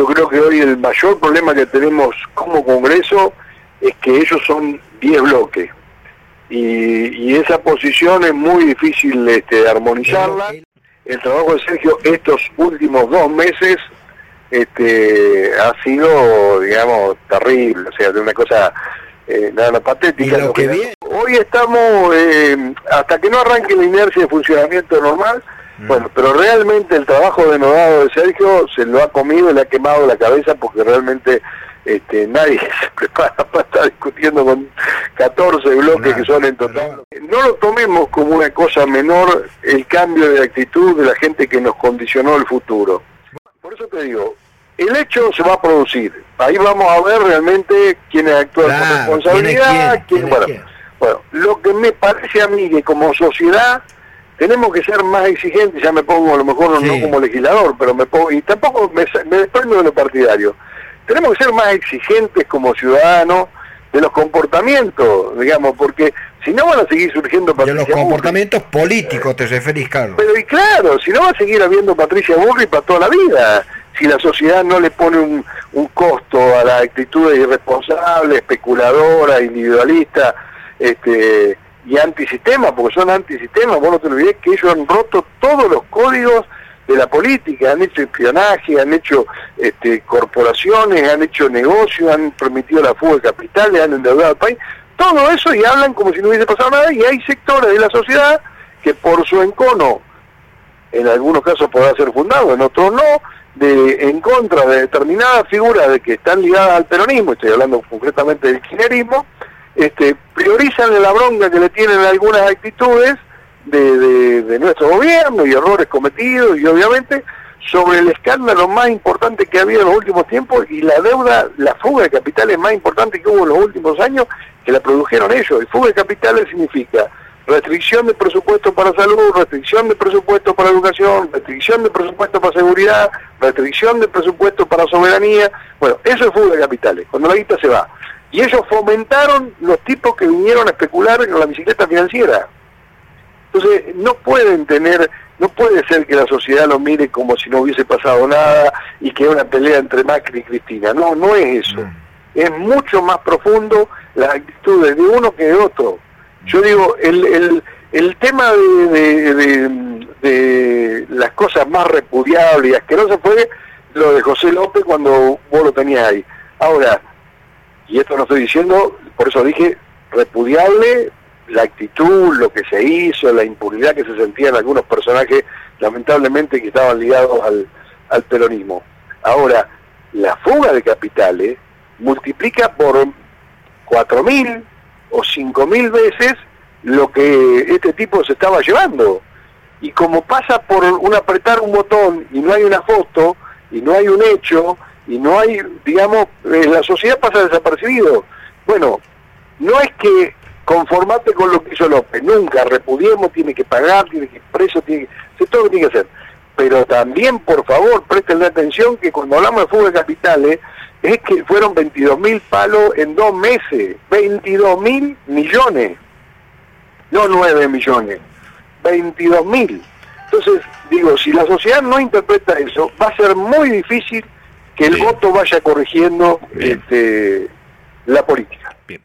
Yo creo que hoy el mayor problema que tenemos como Congreso es que ellos son 10 bloques y esa posición es muy difícil armonizarla. El trabajo de Sergio estos últimos 2 meses ha sido, digamos, terrible, o sea, de una cosa nada patética. Lo que bien. Hoy estamos, hasta que no arranque la inercia de funcionamiento normal. Bueno, pero realmente el trabajo denodado de Sergio se lo ha comido y le ha quemado la cabeza, porque realmente nadie se prepara para estar discutiendo con 14 bloques que son en total. No lo tomemos como una cosa menor el cambio de actitud de la gente que nos condicionó el futuro. Por eso te digo, el hecho se va a producir. Ahí vamos a ver realmente quiénes actúan con responsabilidad. Bueno, lo que me parece a mí que como sociedad tenemos que ser más exigentes, ya me pongo a lo mejor no como legislador, pero me pongo, y tampoco me desprendo de lo partidario. Tenemos que ser más exigentes como ciudadanos de los comportamientos, digamos, porque si no van a seguir surgiendo Patricia Burri. De los comportamientos políticos te referís, Carlos. Pero y claro, si no va a seguir habiendo Patricia Burri para toda la vida, si la sociedad no le pone un costo a las actitudes irresponsables, especuladoras, individualistas, y antisistema, porque son antisistema. Vos no te olvides que ellos han roto todos los códigos de la política, han hecho espionaje, han hecho corporaciones, han hecho negocios, han permitido la fuga de capitales, han endeudado al país, todo eso, y hablan como si no hubiese pasado nada, y hay sectores de la sociedad que por su encono, en algunos casos podrá ser fundado, en otros no, en contra de determinadas figuras de que están ligadas al peronismo, estoy hablando concretamente del kirchnerismo, priorizan la bronca que le tienen algunas actitudes de nuestro gobierno y errores cometidos, y obviamente sobre el escándalo más importante que ha habido en los últimos tiempos y la deuda, la fuga de capitales más importante que hubo en los últimos años, que la produjeron ellos. Y fuga de capitales significa restricción de presupuesto para salud, restricción de presupuesto para educación, restricción de presupuesto para seguridad, restricción de presupuesto para soberanía. Bueno, eso es fuga de capitales, cuando la guita se va. Y ellos fomentaron los tipos que vinieron a especular en la bicicleta financiera. Entonces, no puede ser que la sociedad lo mire como si no hubiese pasado nada y que es una pelea entre Macri y Cristina. No, no es eso. Es mucho más profundo las actitudes de uno que de otro. Yo digo, el tema de las cosas más repudiables y asquerosas fue lo de José López cuando vos lo tenías ahí. Ahora, y esto no estoy diciendo, por eso dije, repudiable la actitud, lo que se hizo, la impunidad que se sentían algunos personajes, lamentablemente, que estaban ligados al peronismo. Ahora, la fuga de capitales multiplica por 4.000 o 5.000 veces lo que este tipo se estaba llevando. Y como pasa por apretar un botón y no hay una foto, y no hay un hecho, y no hay, digamos, la sociedad pasa desapercibido. Bueno, no es que conformate con lo que hizo López, nunca, repudiemos, tiene que pagar, tiene que ir preso, todo lo que tiene que hacer. Pero también, por favor, prestenle atención que cuando hablamos de fuga de capitales, es que fueron 22.000 palos en 2 meses, 22.000 millones, no 9 millones, 22.000. Entonces, digo, si la sociedad no interpreta eso, va a ser muy difícil que el voto vaya corrigiendo la política.